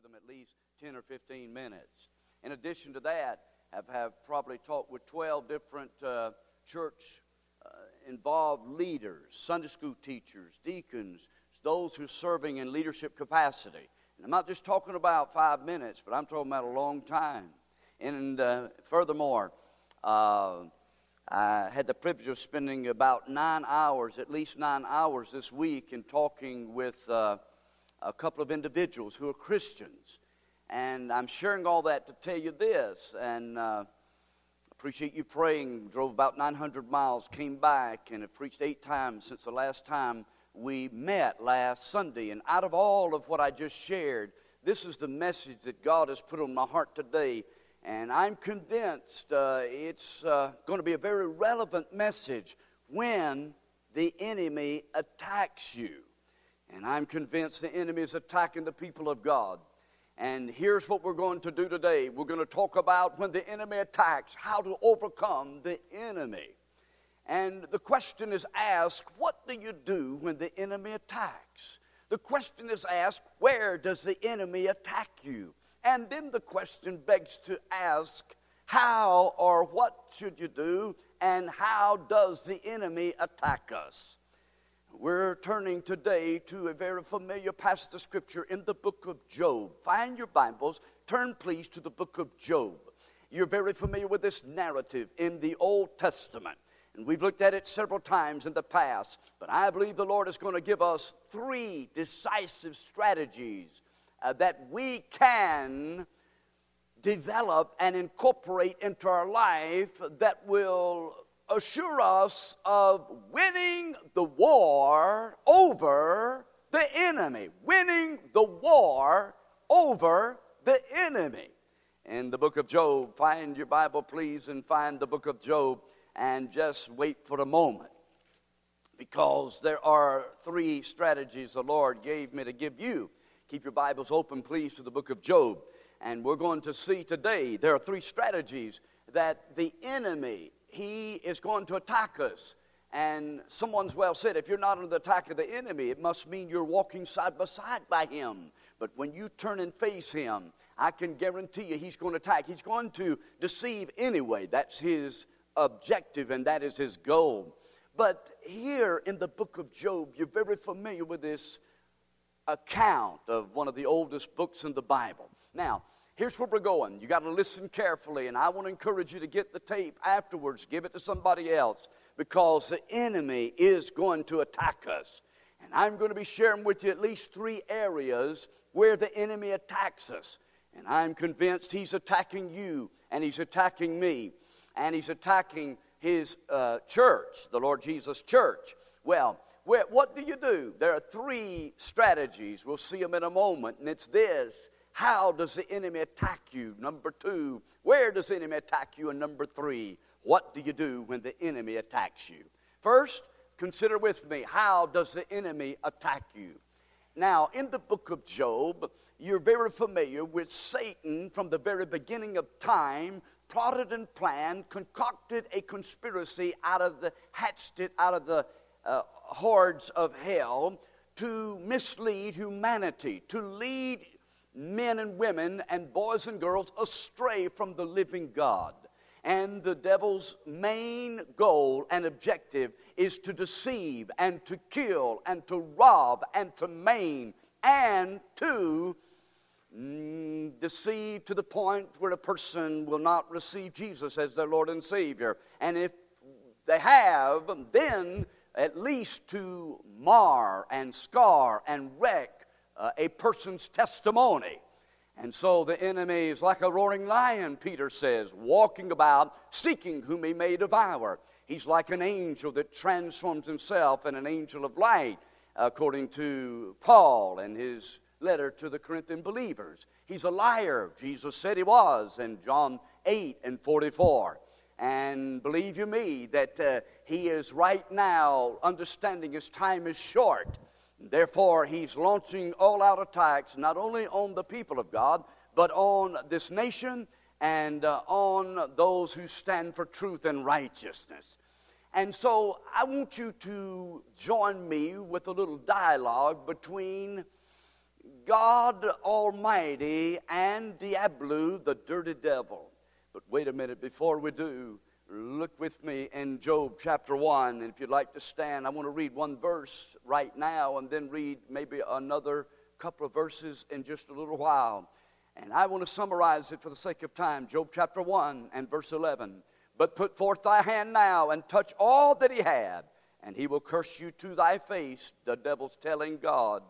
with them at least 10 or 15 minutes. In addition to that, I've probably talked with 12 different church-involved leaders, Sunday school teachers, deacons, those who are serving in leadership capacity. And I'm not just talking about 5 minutes, but I'm talking about a long time. And furthermore, I had the privilege of spending about 9 hours, at least 9 hours this week, in talking with a couple of individuals who are Christians. And I'm sharing all that to tell you this, and appreciate you praying. Drove about 900 miles, came back, and have preached 8 times since the last time we met last Sunday. And out of all of what I just shared, this is the message that God has put on my heart today. And I'm convinced it's going to be a very relevant message when the enemy attacks you. And I'm convinced the enemy is attacking the people of God. And here's what we're going to do today. We're going to talk about when the enemy attacks, how to overcome the enemy. And the question is asked, what do you do when the enemy attacks? The question is asked, where does the enemy attack you? And then the question begs to ask, how or what should you do, and how does the enemy attack us? We're turning today to a very familiar passage of Scripture in the book of Job. Find your Bibles, turn please to the book of Job. You're very familiar with this narrative in the Old Testament, and we've looked at it several times in the past, but I believe the Lord is going to give us 3 decisive strategies that we can develop and incorporate into our life that will assure us of winning the war over the enemy. Winning the war over the enemy. In the book of Job, find your Bible please and find the book of Job, and just wait for a moment, because there are 3 strategies the Lord gave me to give you. Keep your Bibles open, please, to the book of Job. And we're going to see today there are 3 strategies that the enemy, he is going to attack us. And someone's well said, if you're not under the attack of the enemy, it must mean you're walking side by side by him. But when you turn and face him, I can guarantee you he's going to attack. He's going to deceive anyway. That's his objective and that is his goal. But here in the book of Job, you're very familiar with this account of one of the oldest books in the Bible. Now, here's where we're going. You got to listen carefully, and I want to encourage you to get the tape afterwards. Give it to somebody else, because the enemy is going to attack us. And I'm going to be sharing with you at least 3 areas where the enemy attacks us. And I'm convinced he's attacking you, and he's attacking me, and he's attacking his church, the Lord Jesus' church. Well, what do you do? There are 3 strategies. We'll see them in a moment. And it's this: how does the enemy attack you? Number 2, where does the enemy attack you? And number 3, what do you do when the enemy attacks you? First, consider with me, how does the enemy attack you? Now, in the book of Job, you're very familiar with Satan from the very beginning of time, plotted and planned, concocted a conspiracy hatched it out of the hordes of hell to mislead humanity, to lead men and women and boys and girls astray from the living God. And the devil's main goal and objective is to deceive and to kill and to rob and to maim and to deceive to the point where a person will not receive Jesus as their Lord and Savior. And if they have, then at least to mar and scar and wreck a person's testimony. And so the enemy is like a roaring lion, Peter says, walking about, seeking whom he may devour. He's like an angel that transforms himself in an angel of light, according to Paul in his letter to the Corinthian believers. He's a liar. Jesus said he was in John 8:44. And believe you me that he is right now understanding his time is short. Therefore, he's launching all-out attacks not only on the people of God, but on this nation and on those who stand for truth and righteousness. And so I want you to join me with a little dialogue between God Almighty and Diablo, the dirty devil. But wait a minute, before we do, look with me in Job chapter 1. And if you'd like to stand, I want to read one verse right now and then read maybe another couple of verses in just a little while. And I want to summarize it for the sake of time. Job chapter 1 and verse 11. But put forth thy hand now and touch all that he had, and he will curse you to thy face, the devil's telling God.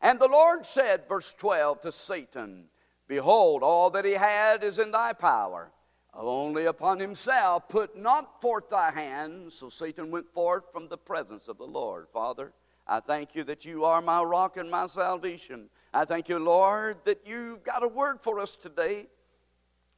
And the Lord said, verse 12, to Satan, Behold, all that he had is in thy power. Only upon himself put not forth thy hand. So Satan went forth from the presence of the Lord. Father, I thank you that you are my rock and my salvation. I thank you, Lord, that you've got a word for us today.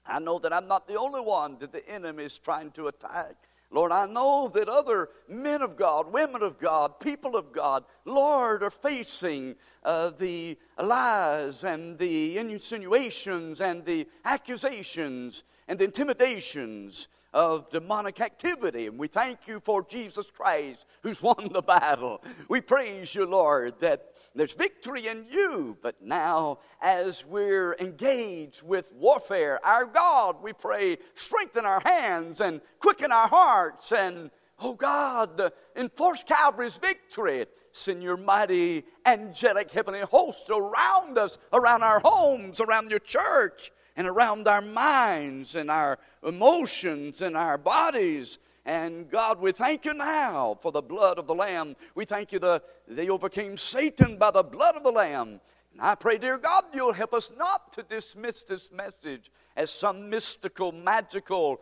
I know that I'm not the only one that the enemy is trying to attack. Lord, I know that other men of God, women of God, people of God, Lord, are facing the lies and the insinuations and the accusations and the intimidations of demonic activity. And we thank you for Jesus Christ who's won the battle. We praise you, Lord, that there's victory in you. But now as we're engaged with warfare, our God, we pray, strengthen our hands and quicken our hearts. And, oh God, enforce Calvary's victory. Send your mighty angelic heavenly hosts around us, around our homes, around your church, and around our minds and our emotions and our bodies. And God, we thank you now for the blood of the Lamb. We thank you that they overcame Satan by the blood of the Lamb. And I pray, dear God, you'll help us not to dismiss this message as some mystical, magical,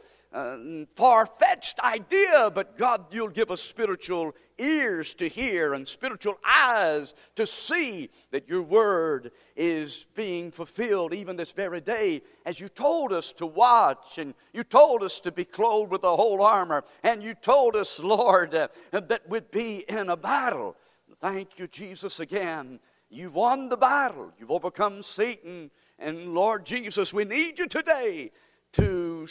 far-fetched idea. But God, you'll give us spiritual ears to hear and spiritual eyes to see that your word is being fulfilled even this very day, as you told us to watch, and you told us to be clothed with the whole armor, and you told us, Lord, that we'd be in a battle. Thank you, Jesus, again. You've won the battle. You've overcome Satan. And Lord Jesus, we need you today to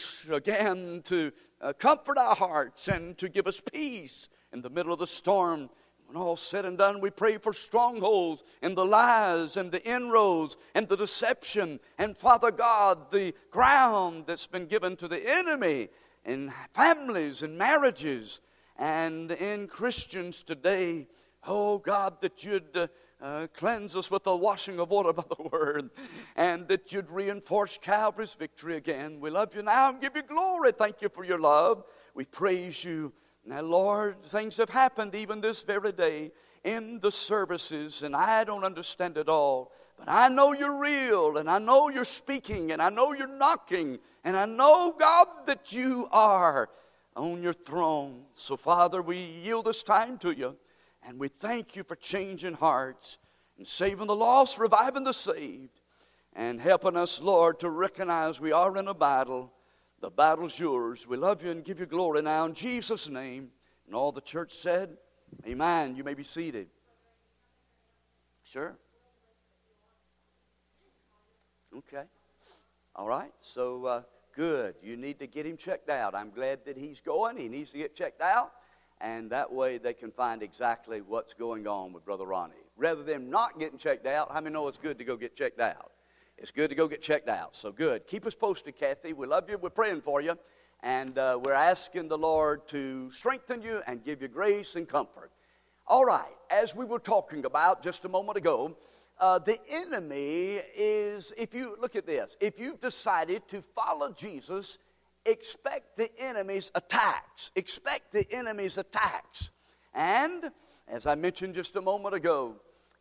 comfort our hearts and to give us peace in the middle of the storm. When all said and done, we pray for strongholds and the lies and the inroads and the deception and, Father God, the ground that's been given to the enemy in families and marriages and in Christians today. Oh, God, that you'd cleanse us with the washing of water by the word, and that you'd reinforce Calvary's victory again. We love you now and give you glory. Thank you for your love. We praise you. Now, Lord, things have happened even this very day in the services, and I don't understand it all. But I know you're real, and I know you're speaking, and I know you're knocking, and I know, God, that you are on your throne. So, Father, we yield this time to you, and we thank you for changing hearts and saving the lost, reviving the saved, and helping us, Lord, to recognize we are in a battle. The battle's yours. We love you and give you glory now in Jesus' name. And all the church said, Amen. You may be seated. Sure. Okay. All right. So, good. You need to get him checked out. I'm glad that he's going. He needs to get checked out. And that way they can find exactly what's going on with Brother Ronnie. Rather than not getting checked out, how many know it's good to go get checked out? It's good to go get checked out. So good. Keep us posted, Kathy. We love you. We're praying for you. And we're asking the Lord to strengthen you and give you grace and comfort. All right. As we were talking about just a moment ago, the enemy is, if you look at this, if you've decided to follow Jesus, expect the enemy's attacks. Expect the enemy's attacks. And as I mentioned just a moment ago,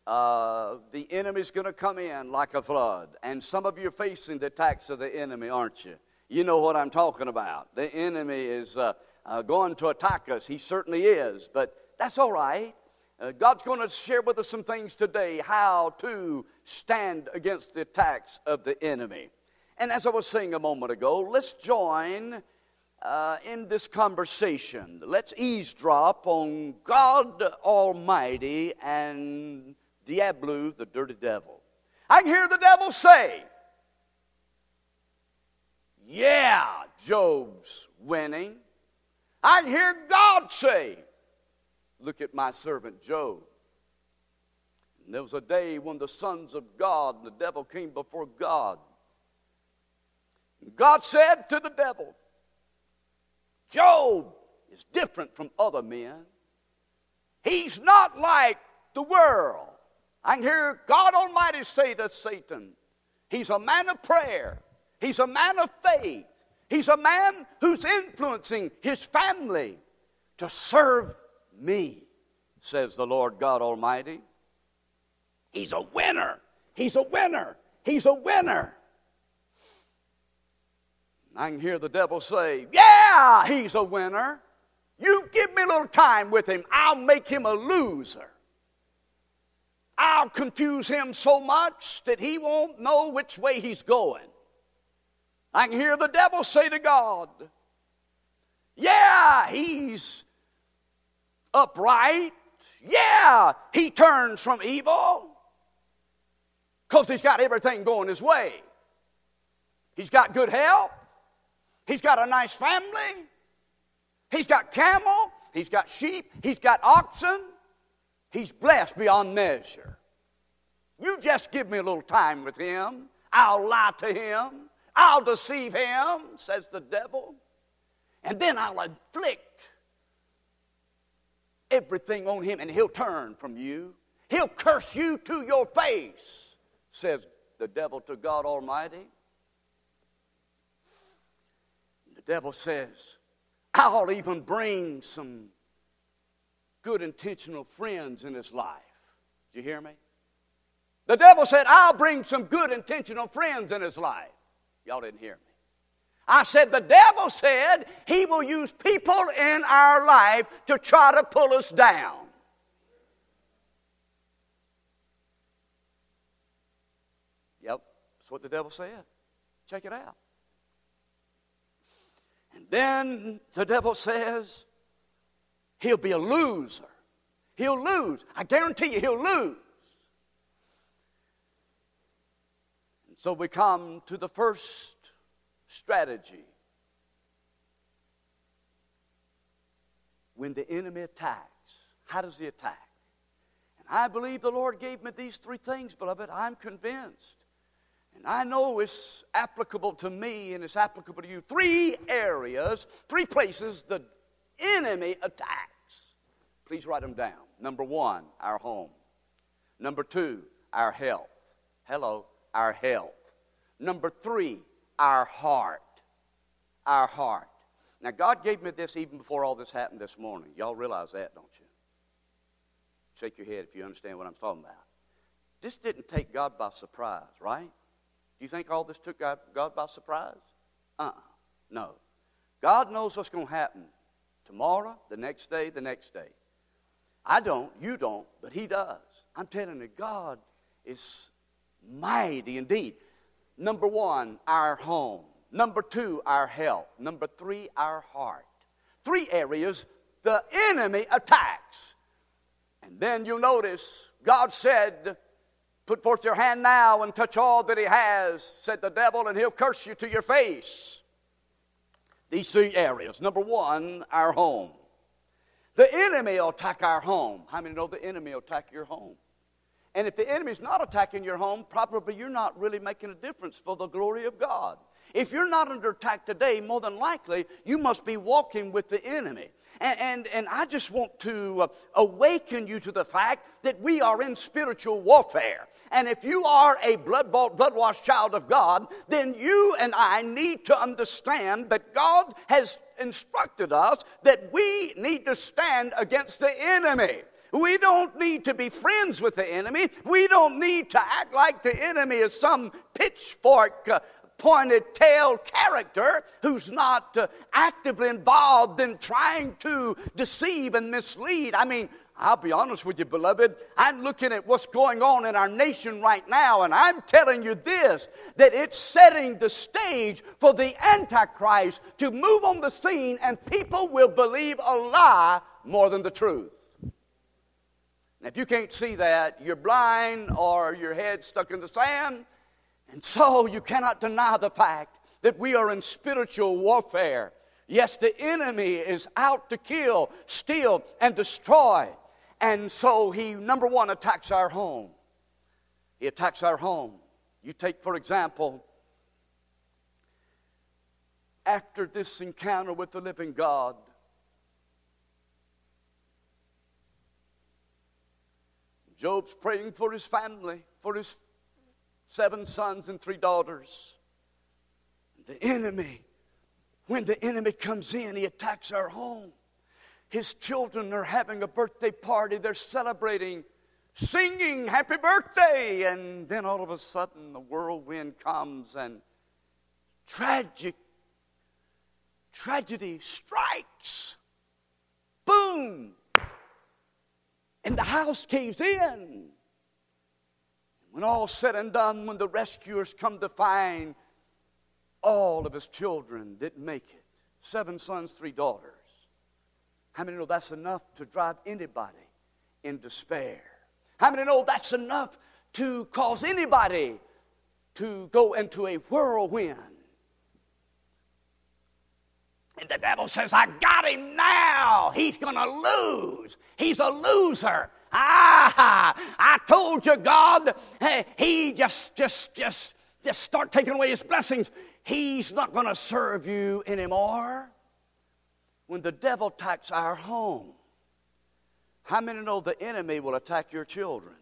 the enemy's going to come in like a flood. And some of you are facing the attacks of the enemy, aren't you? You know what I'm talking about. The enemy is going to attack us. He certainly is. But that's all right. God's going to share with us some things today, how to stand against the attacks of the enemy. And as I was saying a moment ago, let's join in this conversation. Let's eavesdrop on God Almighty and Diablo, the dirty devil. I can hear the devil say, yeah, Job's winning. I can hear God say, look at my servant Job. And there was a day when the sons of God and the devil came before God. And God said to the devil, Job is different from other men. He's not like the world. I can hear God Almighty say to Satan, he's a man of prayer. He's a man of faith. He's a man who's influencing his family to serve me, says the Lord God Almighty. He's a winner. He's a winner. He's a winner. I can hear the devil say, yeah, he's a winner. You give me a little time with him. I'll make him a loser. I'll confuse him so much that he won't know which way he's going. I can hear the devil say to God, yeah, he's upright. Yeah, he turns from evil because he's got everything going his way. He's got good health. He's got a nice family. He's got camel. He's got sheep. He's got oxen. He's blessed beyond measure. You just give me a little time with him. I'll lie to him. I'll deceive him, says the devil. And then I'll inflict everything on him, and he'll turn from you. He'll curse you to your face, says the devil to God Almighty. The devil says, I'll even bring some good intentional friends in his life. Do you hear me? The devil said, I'll bring some good intentional friends in his life. Y'all didn't hear me. I said, the devil said he will use people in our life to try to pull us down. Yep, that's what the devil said. Check it out. And then the devil says, he'll be a loser. He'll lose. I guarantee you he'll lose. And so we come to the first strategy. When the enemy attacks, how does he attack? And I believe the Lord gave me these three things, beloved. I'm convinced. And I know it's applicable to me and it's applicable to you. Three areas, three places the enemy attacks. Please write them down. Number one, our home. Number two, our health. Hello, our health. Number three, our heart. Our heart. Now, God gave me this even before all this happened this morning. Y'all realize that, don't you? Shake your head if you understand what I'm talking about. This didn't take God by surprise, right? Do you think all this took God by surprise? No. God knows what's going to happen. Tomorrow, the next day, the next day. I don't, you don't, but he does. I'm telling you, God is mighty indeed. Number one, our home. Number two, our health. Number three, our heart. Three areas the enemy attacks. And then you'll notice God said, put forth your hand now and touch all that he has, said the devil, and he'll curse you to your face. These three areas. Number one, our home. The enemy will attack our home. How many know the enemy will attack your home? And if the enemy's not attacking your home, probably you're not really making a difference for the glory of God. If you're not under attack today, more than likely, you must be walking with the enemy. And I just want to awaken you to the fact that we are in spiritual warfare. And if you are a blood-bought, blood-washed child of God, then you and I need to understand that God has instructed us that we need to stand against the enemy. We don't need to be friends with the enemy. We don't need to act like the enemy is some pitchfork pointed tail character who's not actively involved in trying to deceive and mislead. I mean, I'll be honest with you, beloved. I'm looking at what's going on in our nation right now, and I'm telling you this, that it's setting the stage for the Antichrist to move on the scene, and people will believe a lie more than the truth. And if you can't see that, you're blind or your head's stuck in the sand, and so you cannot deny the fact that we are in spiritual warfare. Yes, the enemy is out to kill, steal, and destroy. And so he, number one, attacks our home. He attacks our home. You take, for example, after this encounter with the living God, Job's praying for his family, for his 7 sons and 3 daughters. The enemy, when the enemy comes in, he attacks our home. His children are having a birthday party. They're celebrating, singing, happy birthday. And then all of a sudden, the whirlwind comes and tragedy strikes. Boom. And the house caves in. When all's said and done, when the rescuers come to find, all of his children didn't make it. 7 sons, 3 daughters. How many know that's enough to drive anybody in despair? How many know that's enough to cause anybody to go into a whirlwind? And the devil says, I got him now. He's going to lose. He's a loser. I told you, God, hey, he just start taking away his blessings. He's not going to serve you anymore. When the devil attacks our home, how many know the enemy will attack your children?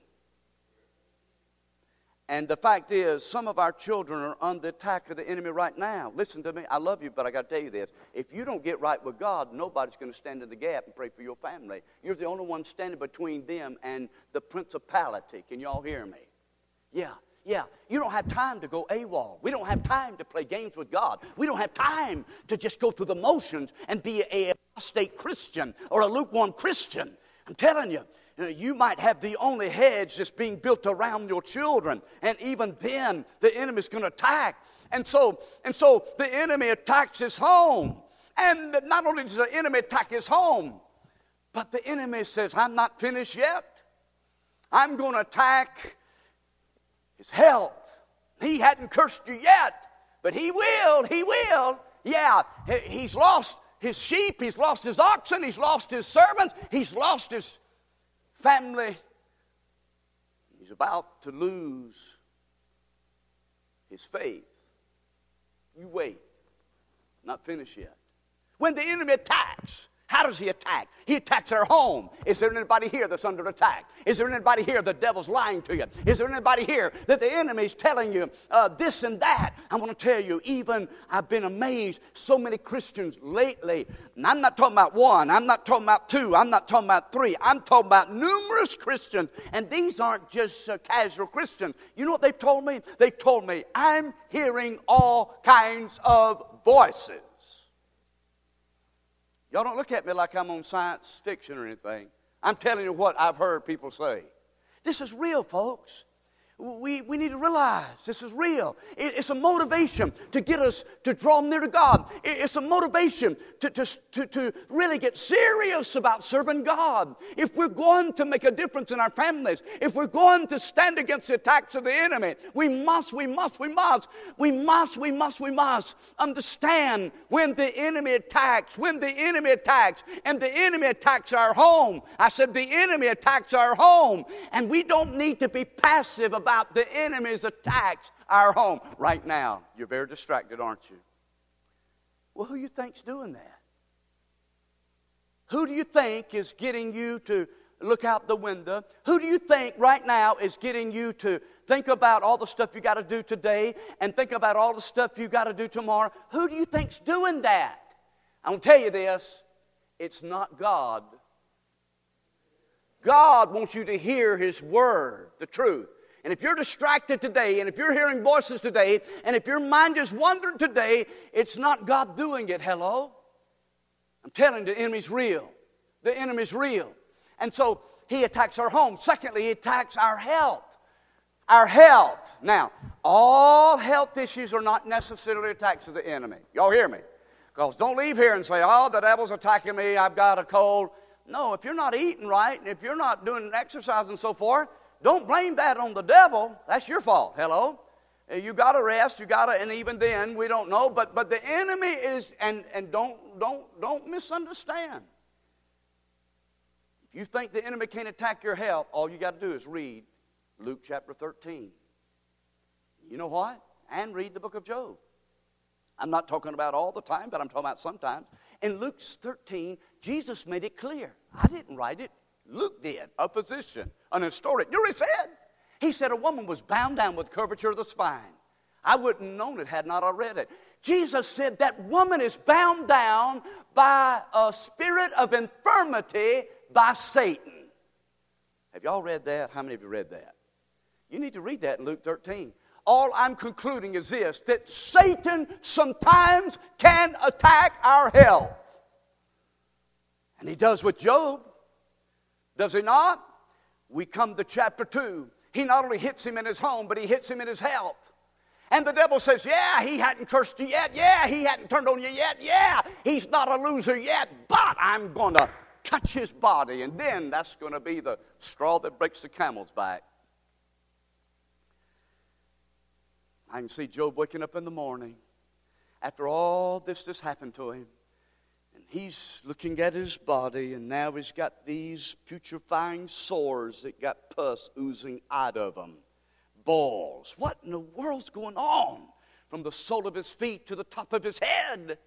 And the fact is, some of our children are under attack of the enemy right now. Listen to me. I love you, but I got to tell you this. If you don't get right with God, nobody's going to stand in the gap and pray for your family. You're the only one standing between them and the principality. Can y'all hear me? Yeah. You don't have time to go AWOL. We don't have time to play games with God. We don't have time to just go through the motions and be a apostate Christian or a lukewarm Christian. I'm telling you. You might have the only hedge that's being built around your children. And even then, the enemy's going to attack. And so the enemy attacks his home. And not only does the enemy attack his home, but the enemy says, I'm not finished yet. I'm going to attack his health. He hadn't cursed you yet, but he will. Yeah, he's lost his sheep. He's lost his oxen. He's lost his servants. He's lost his family. He's about to lose his faith. You wait. Not finished yet. When the enemy attacks, how does he attack? He attacks our home. Is there anybody here that's under attack? Is there anybody here the devil's lying to you? Is there anybody here that the enemy's telling you this and that? I want to tell you, even I've been amazed, so many Christians lately, and I'm not talking about one, I'm not talking about two, I'm not talking about three, I'm talking about numerous Christians, and these aren't just casual Christians. You know what they've told me? They've told me, I'm hearing all kinds of voices. Y'all don't look at me like I'm on science fiction or anything. I'm telling you what I've heard people say. This is real, folks. We need to realize this is real. It's a motivation to get us to draw near to God. It's a motivation to really get serious about serving God. If we're going to make a difference in our families, if we're going to stand against the attacks of the enemy, we must understand when the enemy attacks, and the enemy attacks our home. I said the enemy attacks our home, and we don't need to be passive about the enemy's attacks our home. Right now, you're very distracted, aren't you? Well, who do you think's doing that? Who do you think is getting you to look out the window? Who do you think right now is getting you to think about all the stuff you got to do today and think about all the stuff you got to do tomorrow? Who do you think's doing that? I'm going to tell you this. It's not God. God wants you to hear His Word, the truth. And if you're distracted today, and if you're hearing voices today, and if your mind is wandering today, it's not God doing it, hello? I'm telling you, the enemy's real. The enemy's real. And so he attacks our home. Secondly, he attacks our health. Our health. Now, all health issues are not necessarily attacks of the enemy. Y'all hear me? Because don't leave here and say, oh, the devil's attacking me, I've got a cold. No, if you're not eating right, and if you're not doing exercise and so forth, don't blame that on the devil. That's your fault. Hello? You got to rest. You got to, and even then, we don't know. But the enemy is, and don't misunderstand. If you think the enemy can't attack your health, all you got to do is read Luke chapter 13. You know what? And read the book of Job. I'm not talking about all the time, but I'm talking about sometimes. In Luke 13, Jesus made it clear. I didn't write it. Luke did. A physician, an historian. You know what he said? He said a woman was bound down with curvature of the spine. I wouldn't have known it had not I read it. Jesus said that woman is bound down by a spirit of infirmity by Satan. Have y'all read that? How many of you read that? You need to read that in Luke 13. All I'm concluding is this, that Satan sometimes can attack our health. And he does with Job, does he not? We come to chapter 2. He not only hits him in his home, but he hits him in his health. And the devil says, yeah, he hadn't cursed you yet. Yeah, he hadn't turned on you yet. Yeah, he's not a loser yet. But I'm going to touch his body. And then that's going to be the straw that breaks the camel's back. I can see Job waking up in the morning after all this happened to him. And he's looking at his body, and now he's got these putrefying sores that got pus oozing out of them. Balls. What in the world's going on? From the sole of his feet to the top of his head.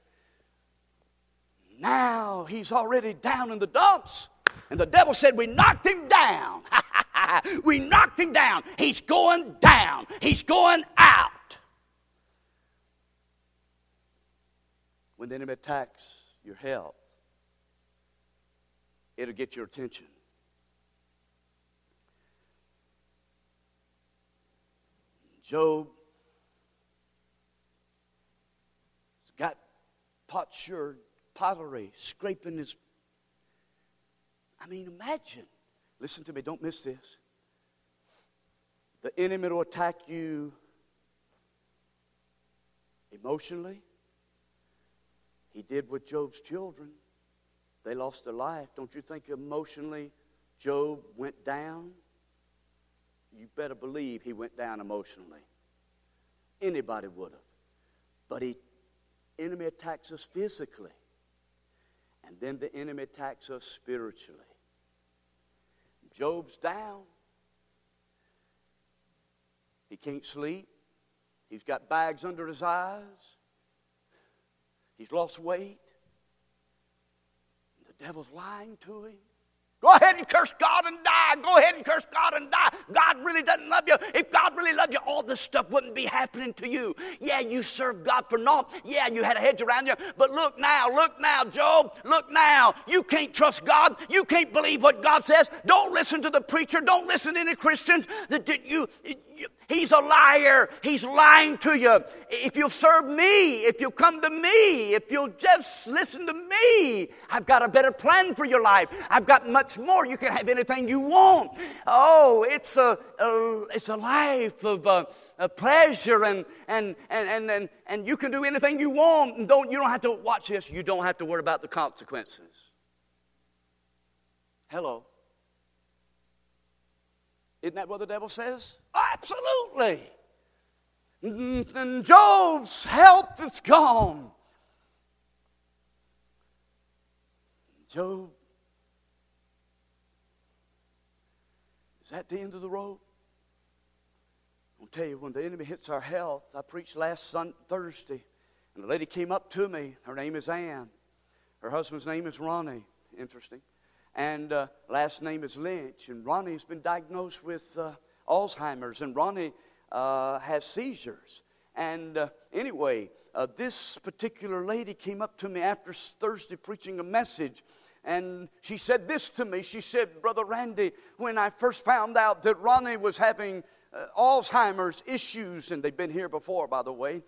Now he's already down in the dumps. And the devil said, we knocked him down. We knocked him down. He's going down. He's going out. When the enemy attacks your health, it'll get your attention. Job has got pottery scraping his... I mean, imagine. Listen to me, don't miss this. The enemy will attack you emotionally. He did with Job's children. They lost their life. Don't you think emotionally Job went down? You better believe he went down emotionally. Anybody would have. But the enemy attacks us physically. And then the enemy attacks us spiritually. Job's down. He can't sleep. He's got bags under his eyes. He's lost weight. The devil's lying to him. Go ahead and curse God and die. Go ahead and curse God and die. God really doesn't love you. If God really loved you, all this stuff wouldn't be happening to you. Yeah, you served God for naught. Yeah, you had a hedge around you. But look now, Job. Look now. You can't trust God. You can't believe what God says. Don't listen to the preacher. Don't listen to any Christians. He's a liar. He's lying to you. If you'll serve me, if you'll come to me, if you'll just listen to me, I've got a better plan for your life. I've got much more. You can have anything you want. Oh, it's a life of pleasure and you can do anything you want. And you don't have to watch this. You don't have to worry about the consequences. Hello. Isn't that what the devil says? Absolutely. And Job's health is gone. Job, is that the end of the road? I'll tell you, when the enemy hits our health, I preached last Thursday, and a lady came up to me. Her name is Ann. Her husband's name is Ronnie. Interesting. And last name is Lynch. And Ronnie's been diagnosed with Alzheimer's. And Ronnie has seizures. And anyway, this particular lady came up to me after Thursday preaching a message. And she said this to me. She said, Brother Randy, when I first found out that Ronnie was having Alzheimer's issues, and they've been here before, by the way.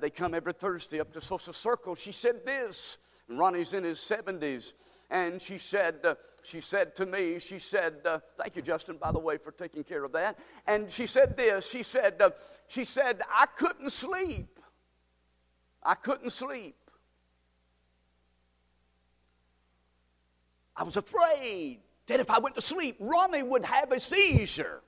They come every Thursday up to Social Circle. She said this. And Ronnie's in his 70s. And she said to me, thank you, Justin, by the way, for taking care of that. And she said this, she said, I couldn't sleep. I couldn't sleep. I was afraid that if I went to sleep, Ronnie would have a seizure.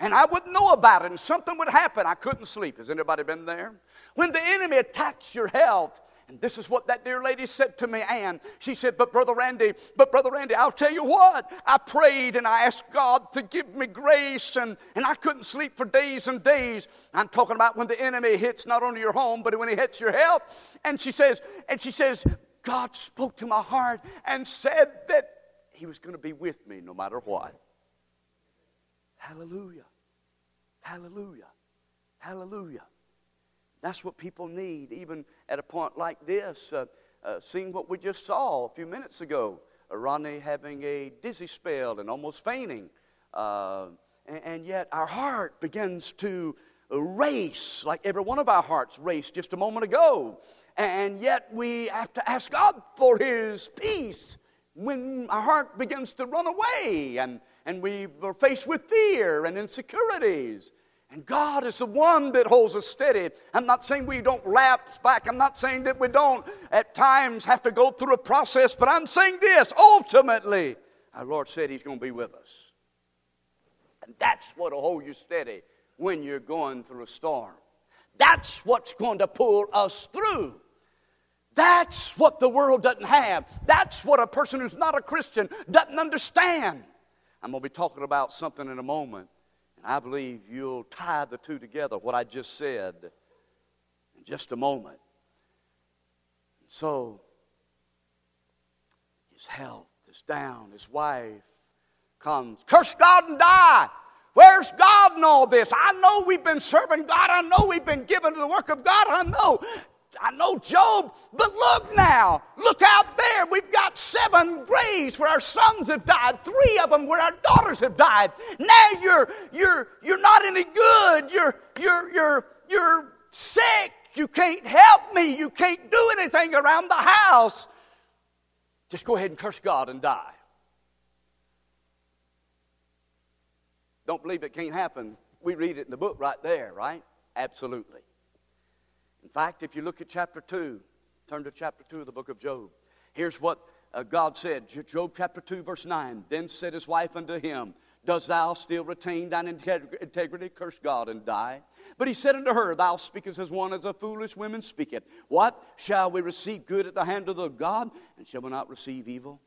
And I wouldn't know about it, and something would happen. I couldn't sleep. Has anybody been there? When the enemy attacks your health, And this is what that dear lady said to me, Ann. She said, but Brother Randy, I'll tell you what. I prayed and I asked God to give me grace, and I couldn't sleep for days and days. I'm talking about when the enemy hits not only your home, but when he hits your health. And she says, God spoke to my heart and said that he was going to be with me no matter what. Hallelujah. Hallelujah. Hallelujah. That's what people need, even at a point like this, seeing what we just saw a few minutes ago, Ronnie having a dizzy spell and almost fainting. And yet our heart begins to race, like every one of our hearts raced just a moment ago. And yet we have to ask God for his peace when our heart begins to run away and we are faced with fear and insecurities. And God is the one that holds us steady. I'm not saying we don't lapse back. I'm not saying that we don't at times have to go through a process. But I'm saying this, ultimately, our Lord said he's going to be with us. And that's what will hold you steady when you're going through a storm. That's what's going to pull us through. That's what the world doesn't have. That's what a person who's not a Christian doesn't understand. I'm going to be talking about something in a moment. I believe you'll tie the two together, what I just said, in just a moment. So, his health is down. His wife comes, curse God and die. Where's God in all this? I know we've been serving God. I know we've been given to the work of God. I know Job, but look now. Look out there. We've got 7 graves where our sons have died, 3 of them where our daughters have died. Now you're not any good. You're sick. You can't help me. You can't do anything around the house. Just go ahead and curse God and die. Don't believe it can't happen. We read it in the book right there, right? Absolutely. In fact, if you look at chapter 2, turn to chapter 2 of the book of Job. Here's what God said, Job chapter 2, verse 9. Then said his wife unto him, Dost thou still retain thine integrity? Curse God and die. But he said unto her, Thou speakest as one as a foolish woman speaketh. What? Shall we receive good at the hand of the God? And shall we not receive evil?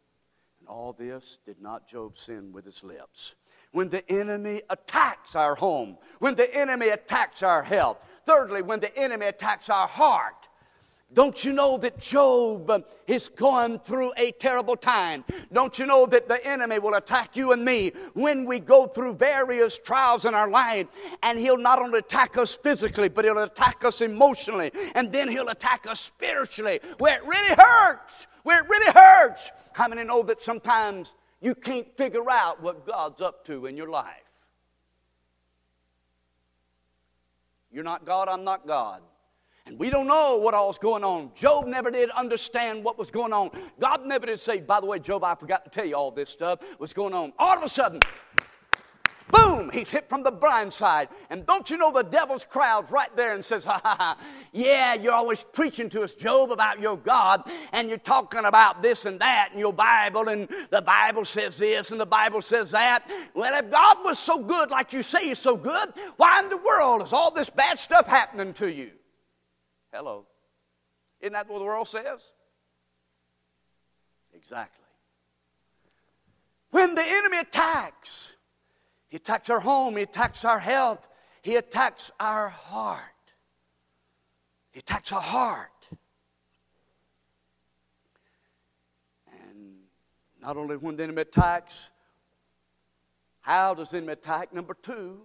And all this did not Job sin with his lips. When the enemy attacks our home, when the enemy attacks our health, thirdly, when the enemy attacks our heart, don't you know that Job is going through a terrible time? Don't you know that the enemy will attack you and me when we go through various trials in our life? And he'll not only attack us physically, but he'll attack us emotionally. And then he'll attack us spiritually, where it really hurts, where it really hurts. How many know that sometimes you can't figure out what God's up to in your life? You're not God, I'm not God. And we don't know what all's going on. Job never did understand what was going on. God never did say, by the way, Job, I forgot to tell you all this stuff was going on. All of a sudden, boom, he's hit from the blind side. And don't you know the devil's crowd's right there and says, ha, ha, ha, yeah, you're always preaching to us, Job, about your God, and you're talking about this and that and your Bible, and the Bible says this and the Bible says that. Well, if God was so good like you say he's so good, why in the world is all this bad stuff happening to you? Hello. Isn't that what the world says? Exactly. When the enemy attacks, he attacks our home. He attacks our health. He attacks our heart. He attacks our heart. And not only when the enemy attacks, how does the enemy attack? Number 2,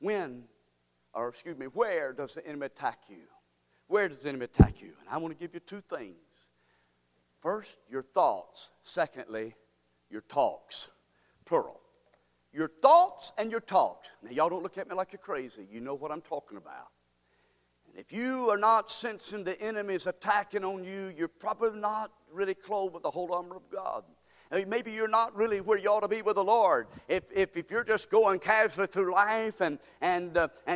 where does the enemy attack you? Where does the enemy attack you? And I want to give you 2 things. First, your thoughts. Secondly, your talks. Plural. Your thoughts and your talks. Now, y'all don't look at me like you're crazy. You know what I'm talking about. And if you are not sensing the enemy's attacking on you, you're probably not really clothed with the whole armor of God. Now, maybe you're not really where you ought to be with the Lord. If you're just going casually through life and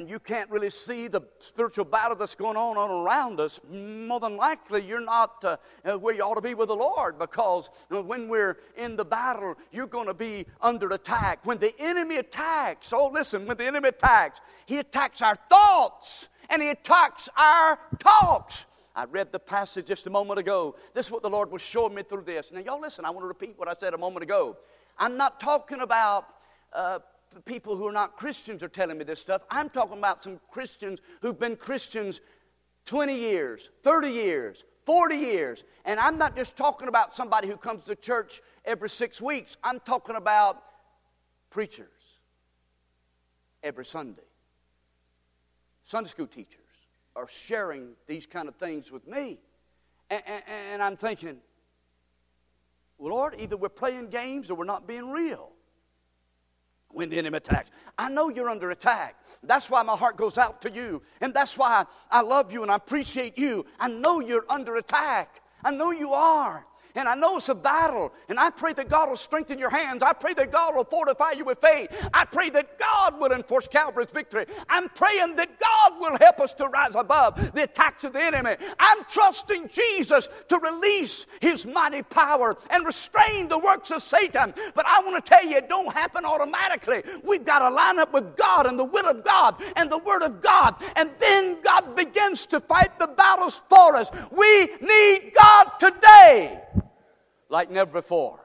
you can't really see the spiritual battle that's going on around us, more than likely you're not where you ought to be with the Lord, because when we're in the battle, you're going to be under attack. When the enemy attacks, he attacks our thoughts and he attacks our talks. I read the passage just a moment ago. This is what the Lord was showing me through this. Now, y'all listen, I want to repeat what I said a moment ago. I'm not talking about people who are not Christians are telling me this stuff. I'm talking about some Christians who've been Christians 20 years, 30 years, 40 years. And I'm not just talking about somebody who comes to church every 6 weeks. I'm talking about preachers every Sunday. Sunday school teachers are sharing these kind of things with me. And I'm thinking, well, Lord, either we're playing games or we're not being real when the enemy attacks. I know you're under attack. That's why my heart goes out to you. And that's why I love you and I appreciate you. I know you're under attack. I know you are. And I know it's a battle. And I pray that God will strengthen your hands. I pray that God will fortify you with faith. I pray that God will enforce Calvary's victory. I'm praying that God will help us to rise above the attacks of the enemy. I'm trusting Jesus to release His mighty power and restrain the works of Satan. But I want to tell you, it don't happen automatically. We've got to line up with God and the will of God and the Word of God. And then God begins to fight the battles for us. We need God today like never before.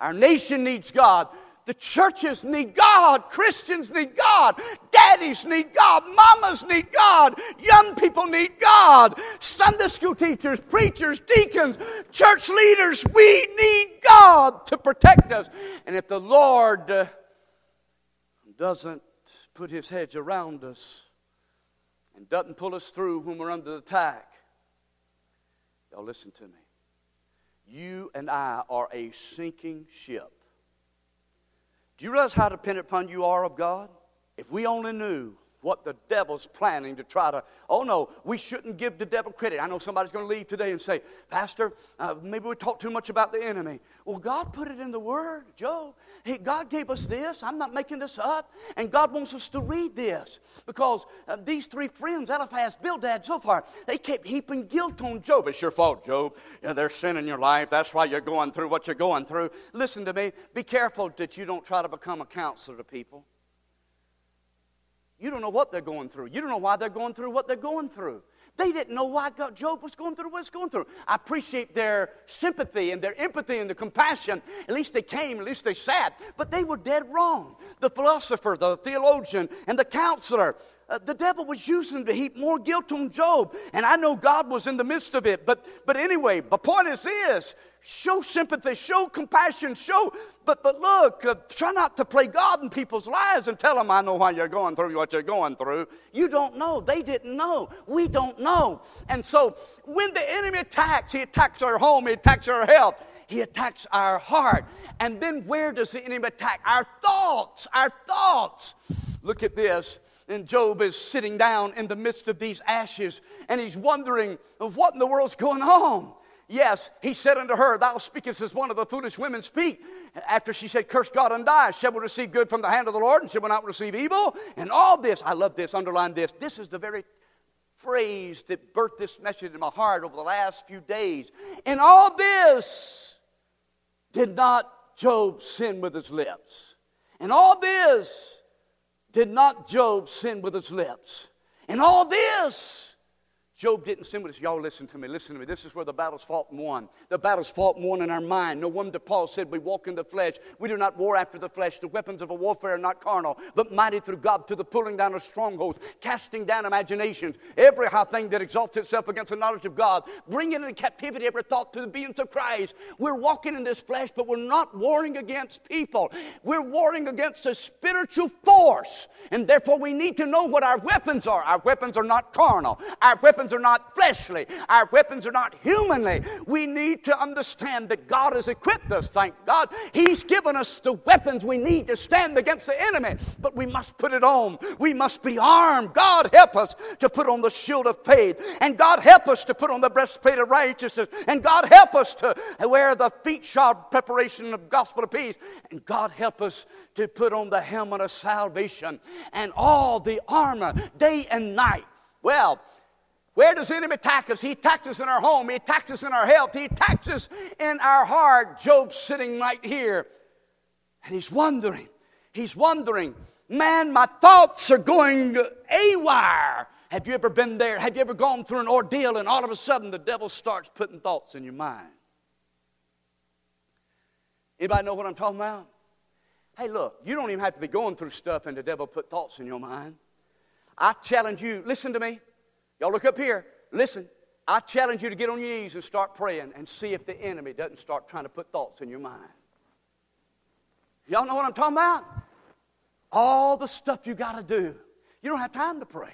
Our nation needs God. The churches need God. Christians need God. Daddies need God. Mamas need God. Young people need God. Sunday school teachers, preachers, deacons, church leaders, we need God to protect us. And if the Lord doesn't put His hedge around us and doesn't pull us through when we're under attack, y'all listen to me. You and I are a sinking ship. Do you realize how dependent upon you are of God? If we only knew what the devil's planning to try to... Oh, no, we shouldn't give the devil credit. I know somebody's going to leave today and say, Pastor, maybe we talked too much about the enemy. Well, God put it in the Word, Job. Hey, God gave us this. I'm not making this up. And God wants us to read this. Because these three friends, Eliphaz, Bildad, Zophar, they kept heaping guilt on Job. It's your fault, Job. Yeah, there's sin in your life. That's why you're going through what you're going through. Listen to me. Be careful that you don't try to become a counselor to people. You don't know what they're going through. You don't know why they're going through what they're going through. They didn't know why Job was going through what he's going through. I appreciate their sympathy and their empathy and their compassion. At least they came, at least they sat. But they were dead wrong. The philosopher, the theologian, and the counselor, the devil was using them to heap more guilt on Job. And I know God was in the midst of it. But anyway, the point is, show sympathy, show compassion, show... But look, try not to play God in people's lives and tell them, I know why you're going through what you're going through. You don't know. They didn't know. We don't know. And so when the enemy attacks, he attacks our home, he attacks our health, he attacks our heart. And then where does the enemy attack? Our thoughts, our thoughts. Look at this. And Job is sitting down in the midst of these ashes, and he's wondering, what in the world's going on? Yes, he said unto her, Thou speakest as one of the foolish women speak. After she said, Curse God and die. Shall we receive good from the hand of the Lord, and shall we not receive evil? And all this, I love this, underline this. This is the very phrase that birthed this message in my heart over the last few days. And all this did not Job sin with his lips. And all this did not Job sin with his lips. And all this... Job didn't sin with us. Y'all listen to me, listen to me. This is where the battle's fought and won. The battle's fought and won in our mind. No wonder Paul said, we walk in the flesh. We do not war after the flesh. The weapons of a warfare are not carnal, but mighty through God to the pulling down of strongholds, casting down imaginations, every high thing that exalts itself against the knowledge of God, bringing into captivity every thought to the obedience of Christ. We're walking in this flesh, but we're not warring against people. We're warring against a spiritual force, and therefore we need to know what our weapons are. Our weapons are not carnal. Our weapons are not fleshly. Our weapons are not humanly. We need to understand that God has equipped us, thank God. He's given us the weapons we need to stand against the enemy, but we must put it on. We must be armed. God help us to put on the shield of faith, and God help us to put on the breastplate of righteousness, and God help us to wear the feet shod preparation of the gospel of peace, and God help us to put on the helmet of salvation and all the armor day and night. Well, where does the enemy attack us? He attacked us in our home. He attacked us in our health. He attacked us in our heart. Job's sitting right here. And he's wondering. Man, my thoughts are going awry. Have you ever been there? Have you ever gone through an ordeal and all of a sudden the devil starts putting thoughts in your mind? Anybody know what I'm talking about? Hey, look, you don't even have to be going through stuff and the devil put thoughts in your mind. I challenge you, listen to me. Y'all look up here. Listen, I challenge you to get on your knees and start praying and see if the enemy doesn't start trying to put thoughts in your mind. Y'all know what I'm talking about? All the stuff you got to do. You don't have time to pray.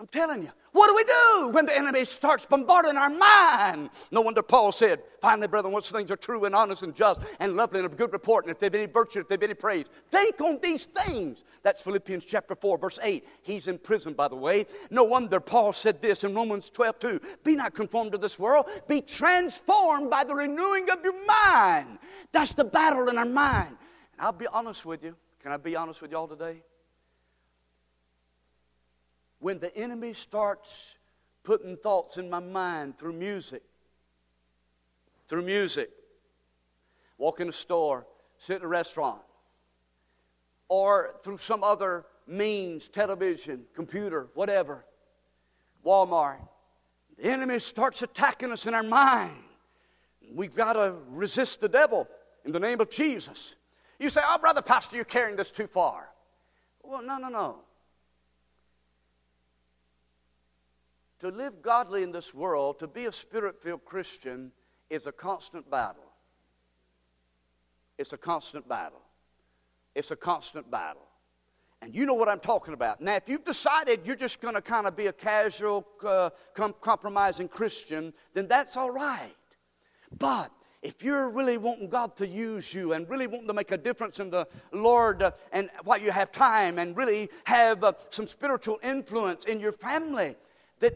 I'm telling you. What do we do when the enemy starts bombarding our mind? No wonder Paul said, finally, brethren, once things are true and honest and just and lovely and of good report, and if they've any virtue, if they've any praise, think on these things. That's Philippians chapter 4, verse 8. He's in prison, by the way. No wonder Paul said this in Romans 12:2. Be not conformed to this world. Be transformed by the renewing of your mind. That's the battle in our mind. And I'll be honest with you. Can I be honest with y'all today? When the enemy starts putting thoughts in my mind through music, walk in a store, sit in a restaurant, or through some other means, television, computer, whatever, Walmart, the enemy starts attacking us in our mind. We've got to resist the devil in the name of Jesus. You say, oh, brother pastor, you're carrying this too far. Well, no. To live godly in this world, to be a spirit-filled Christian, is a constant battle. It's a constant battle. It's a constant battle. And you know what I'm talking about. Now, if you've decided you're just going to kind of be a casual, compromising Christian, then that's all right. But if you're really wanting God to use you and really wanting to make a difference in the Lord and while you have time and really have some spiritual influence in your family,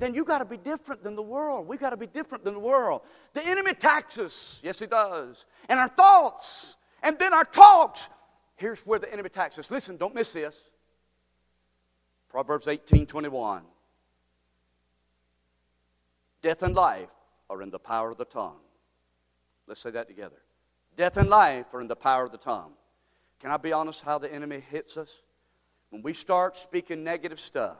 then you got to be different than the world. We got to be different than the world. The enemy attacks us. Yes, he does. And our thoughts. And then our talks. Here's where the enemy attacks us. Listen, don't miss this. Proverbs 18:21. Death and life are in the power of the tongue. Let's say that together. Death and life are in the power of the tongue. Can I be honest how the enemy hits us? When we start speaking negative stuff,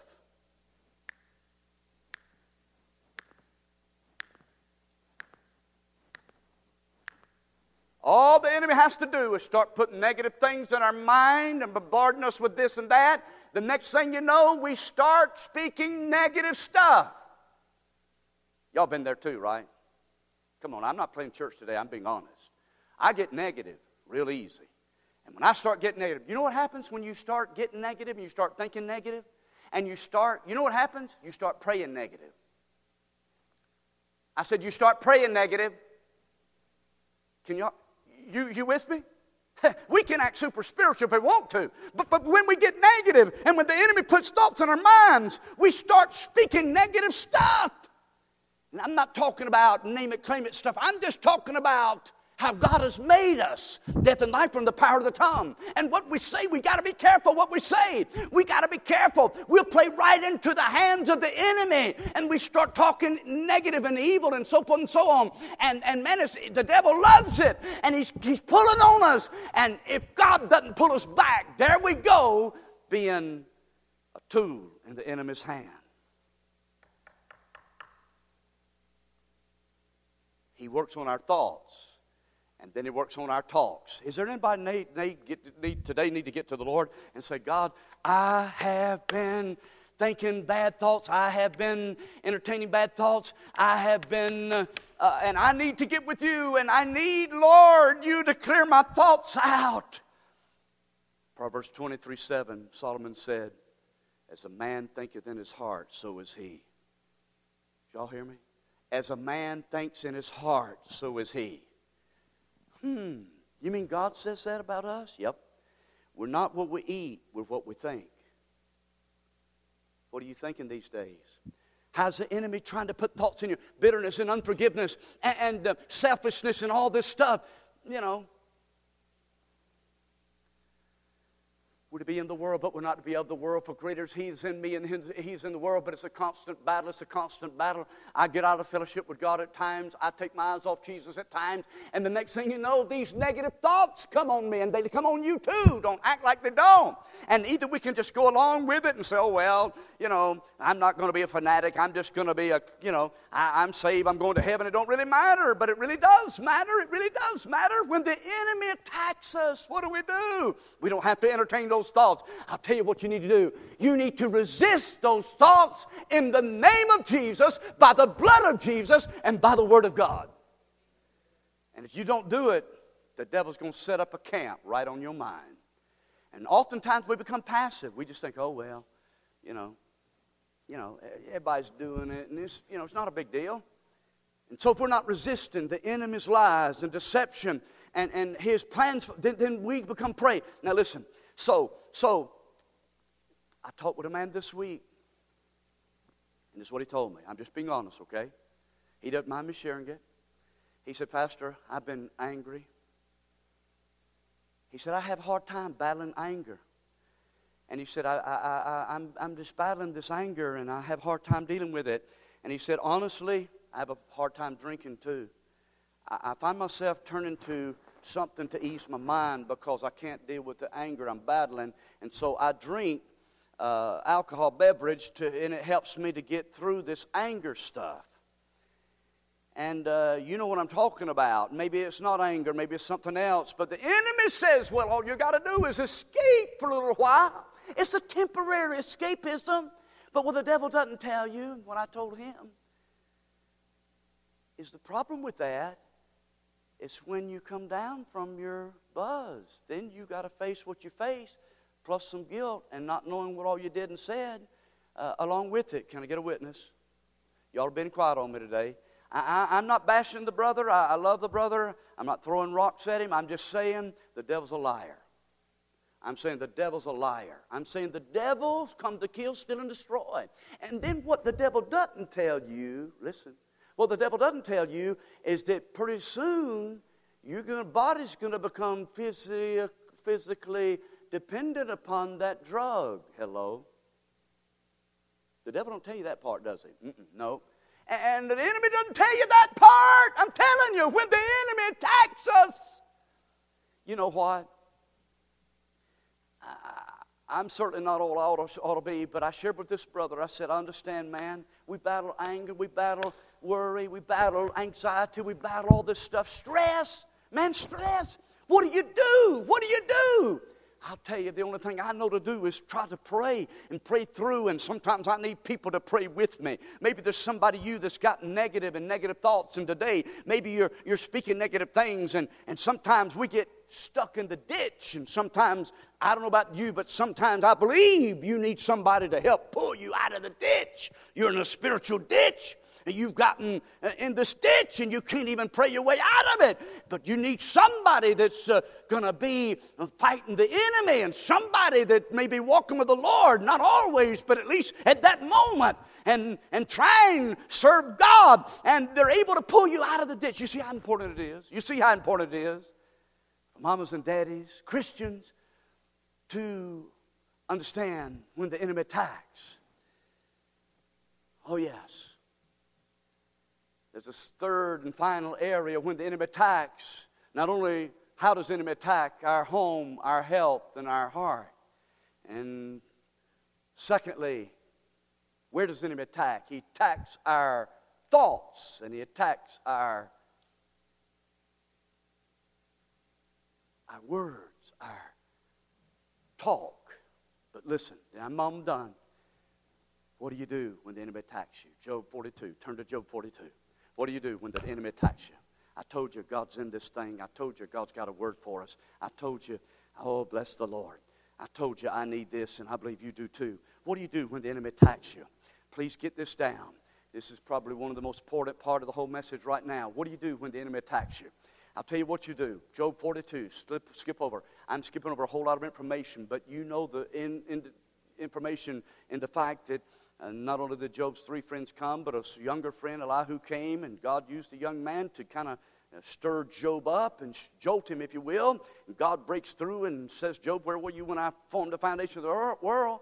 all the enemy has to do is start putting negative things in our mind and bombarding us with this and that. The next thing you know, we start speaking negative stuff. Y'all been there too, right? Come on, I'm not playing church today. I'm being honest. I get negative real easy. And when I start getting negative, you know what happens when you start getting negative and you start thinking negative? And you know what happens? You start praying negative. I said you start praying negative. Can y'all... You with me? We can act super spiritual if we want to. But when we get negative and when the enemy puts thoughts in our minds, we start speaking negative stuff. And I'm not talking about name it, claim it stuff. I'm just talking about how God has made us. Death and life from the power of the tongue. And what we say, we got to be careful what we say. We got to be careful. We'll play right into the hands of the enemy. And we start talking negative and evil and so forth and so on. And man, the devil loves it. And he's pulling on us. And if God doesn't pull us back, there we go, being a tool in the enemy's hand. He works on our thoughts. And then he works on our talks. Is there anybody need to get to the Lord and say, God, I have been thinking bad thoughts. I have been entertaining bad thoughts. I have been, and I need to get with you. And I need, Lord, you to clear my thoughts out. Proverbs 23:7, Solomon said, as a man thinketh in his heart, so is he. Did y'all hear me? As a man thinks in his heart, so is he. You mean God says that about us? Yep. We're not what we eat, we're what we think. What are you thinking these days? How's the enemy trying to put thoughts in you? Bitterness and unforgiveness and selfishness and all this stuff, you know. We're to be in the world, but we're not to be of the world. For greater is He is in me and He's in the world. But it's a constant battle. It's a constant battle. I get out of fellowship with God at times. I take my eyes off Jesus at times. And the next thing you know, these negative thoughts come on me. And they come on you too. Don't act like they don't. And either we can just go along with it and say, oh, well, you know, I'm not going to be a fanatic. I'm just going to be a, you know, I'm saved. I'm going to heaven. It don't really matter. But it really does matter. It really does matter. When the enemy attacks us, what do? We don't have to entertain those thoughts. I'll tell you what you need to do. You need to resist those thoughts in the name of Jesus, by the blood of Jesus, and by the Word of God. And if you don't do it, the devil's going to set up a camp right on your mind. And oftentimes we become passive. We just think, oh, well, you know, everybody's doing it, and it's, you know, it's not a big deal. And so if we're not resisting the enemy's lies and deception and his plans, then we become prey. Now listen. So, I talked with a man this week, and this is what he told me. I'm just being honest, okay? He doesn't mind me sharing it. He said, Pastor, I've been angry. He said, I have a hard time battling anger. And he said, I'm just battling this anger, and I have a hard time dealing with it. And he said, honestly, I have a hard time drinking too. I find myself turning to something to ease my mind because I can't deal with the anger I'm battling, and so I drink alcohol beverage and it helps me to get through this anger stuff. And you know what I'm talking about. Maybe it's not anger, maybe it's something else. But the enemy says, well, all you got to do is escape for a little while. It's a temporary escapism. But what the devil doesn't tell you, what I told him, is the problem with that. It's when you come down from your buzz. Then you got to face what you face, plus some guilt and not knowing what all you did and said along with it. Can I get a witness? Y'all have been quiet on me today. I'm not bashing the brother. I love the brother. I'm not throwing rocks at him. I'm just saying the devil's a liar. I'm saying the devil's a liar. I'm saying the devil's come to kill, steal, and destroy. And then what the devil doesn't tell you, listen, what the devil doesn't tell you is that pretty soon your body's going to become physically dependent upon that drug. Hello? The devil don't tell you that part, does he? No. And the enemy doesn't tell you that part. I'm telling you, when the enemy attacks us, you know what? I'm certainly not all I ought to be, but I shared with this brother. I said, I understand, man. We battle anger. We battle worry, we battle anxiety, we battle all this stuff. Stress, man, stress. What do you do? What do you do? I'll tell you, the only thing I know to do is try to pray and pray through, and sometimes I need people to pray with me. Maybe there's somebody you that's got negative thoughts, and today maybe you're speaking negative things, and sometimes we get stuck in the ditch, and sometimes, I don't know about you, but sometimes I believe you need somebody to help pull you out of the ditch. You're in a spiritual ditch. And you've gotten in this ditch and you can't even pray your way out of it. But you need somebody that's going to be fighting the enemy, and somebody that may be walking with the Lord, not always, but at least at that moment, and trying to serve God. And they're able to pull you out of the ditch. You see how important it is? You see how important it is for mamas and daddies, Christians, to understand when the enemy attacks. Oh, yes. There's a third and final area when the enemy attacks. Not only how does the enemy attack our home, our health, and our heart. And secondly, where does the enemy attack? He attacks our thoughts, and he attacks our words, our talk. But listen, I'm almost done. What do you do when the enemy attacks you? Job 42. Turn to Job 42. What do you do when the enemy attacks you? I told you God's in this thing. I told you God's got a word for us. I told you, oh, bless the Lord. I told you I need this, and I believe you do too. What do you do when the enemy attacks you? Please get this down. This is probably one of the most important part of the whole message right now. What do you do when the enemy attacks you? I'll tell you what you do. Job 42, skip over. I'm skipping over a whole lot of information, but you know the information in the fact that not only did Job's three friends come, but a younger friend, Elihu, came, and God used the young man to kind of stir Job up and jolt him, if you will. And God breaks through and says, Job, where were you when I formed the foundation of the world?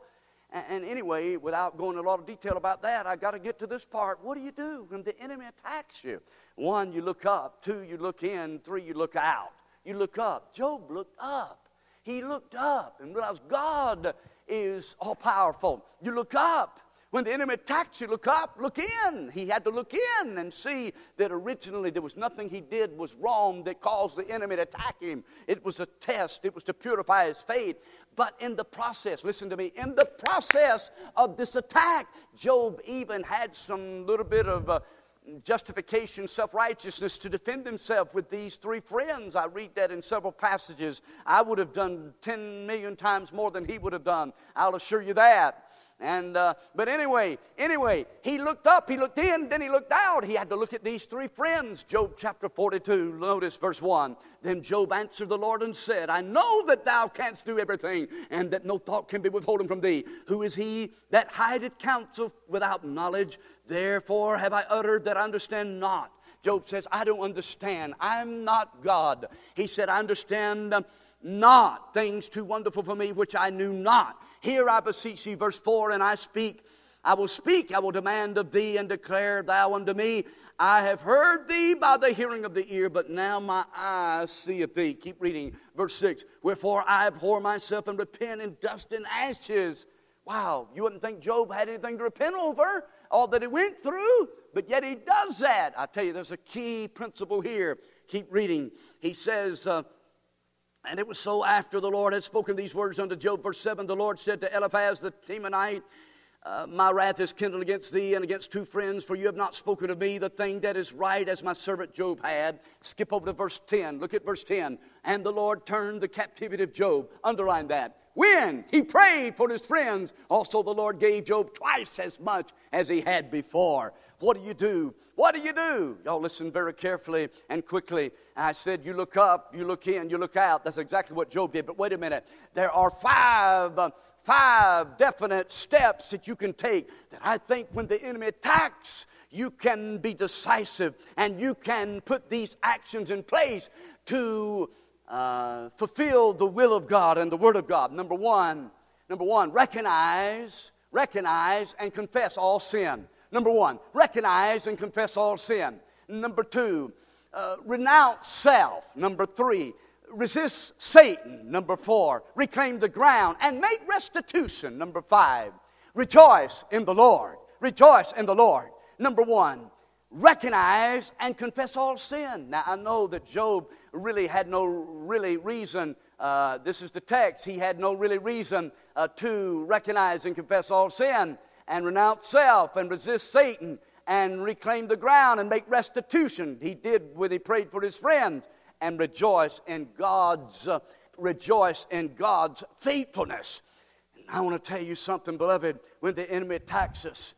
And anyway, without going into a lot of detail about that, I got to get to this part. What do you do when the enemy attacks you? 1, you look up. 2, you look in. 3, you look out. You look up. Job looked up. He looked up and realized God is all-powerful. You look up. When the enemy attacks you, look up, look in. He had to look in and see that originally there was nothing he did was wrong that caused the enemy to attack him. It was a test. It was to purify his faith. But in the process, listen to me, in the process of this attack, Job even had some little bit of justification, self-righteousness to defend himself with these 3 friends. I read that in several passages. I would have done 10 million times more than he would have done. I'll assure you that. And but anyway, he looked up, he looked in, then he looked out. He had to look at these 3 friends. Job chapter 42, notice verse 1. Then Job answered the Lord and said, I know that thou canst do everything, and that no thought can be withholden from thee. Who is he that hideth counsel without knowledge? Therefore have I uttered that I understand not. Job says, I don't understand. I'm not God. He said, I understand not things too wonderful for me which I knew not. Here I beseech thee, verse 4, and I speak. I will speak, I will demand of thee, and declare thou unto me. I have heard thee by the hearing of the ear, but now my eye seeth thee. Keep reading, verse 6. Wherefore I abhor myself and repent in dust and ashes. Wow, you wouldn't think Job had anything to repent over, all that he went through, but yet he does that. I tell you, there's a key principle here. Keep reading. He says, and it was so after the Lord had spoken these words unto Job, verse 7, the Lord said to Eliphaz the Temanite, my wrath is kindled against thee and against 2 friends, for you have not spoken of me the thing that is right as my servant Job had. Skip over to verse 10. Look at verse 10. And the Lord turned the captivity of Job. Underline that. When he prayed for his friends, also the Lord gave Job twice as much as he had before. What do you do? What do you do? Y'all listen very carefully and quickly. I said, you look up, you look in, you look out. That's exactly what Job did. But wait a minute. There are 5 definite steps that you can take that I think when the enemy attacks, you can be decisive and you can put these actions in place to fulfill the will of God and the Word of God. Number one, recognize and confess all sin. Number 2, renounce self. Number 3, resist Satan. Number 4, reclaim the ground and make restitution. Number 5, rejoice in the Lord. Number 1, recognize and confess all sin. Now, I know that Job really had no really reason. This is the text. He had no really reason to recognize and confess all sin, and renounce self, and resist Satan, and reclaim the ground, and make restitution. He did when he prayed for his friends, and rejoice in God's faithfulness. And I want to tell you something, beloved. When the enemy attacks us,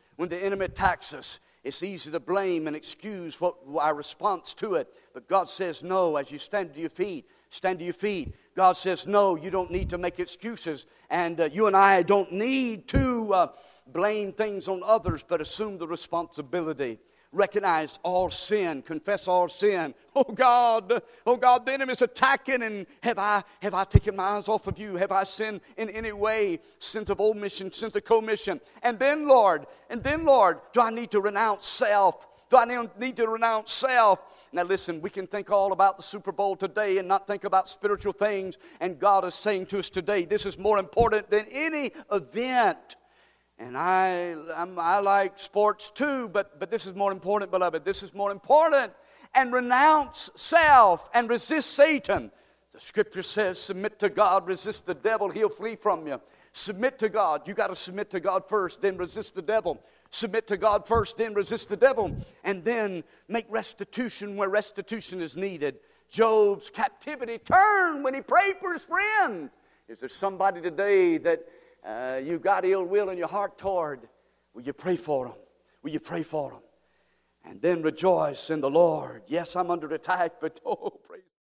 it's easy to blame and excuse what our response to it. But God says no as you stand to your feet. Stand to your feet. God says no, you don't need to make excuses. And you and I don't need to blame things on others, but assume the responsibility. Recognize all sin. Confess all sin. Oh God, the enemy's attacking, and have I taken my eyes off of you? Have I sinned in any way? Sins of omission, sins of commission. And then Lord, do I need to renounce self? Do I need to renounce self? Now listen, we can think all about the Super Bowl today and not think about spiritual things. And God is saying to us today, this is more important than any event. And I like sports too, but this is more important, beloved. This is more important. And renounce self and resist Satan. The Scripture says, submit to God, resist the devil, he'll flee from you. Submit to God. You got to submit to God first, then resist the devil. Submit to God first, then resist the devil. And then make restitution where restitution is needed. Job's captivity turned when he prayed for his friends. Is there somebody today that you got ill will in your heart toward? Will you pray for them? Will you pray for them? And then rejoice in the Lord. Yes, I'm under attack, but oh, praise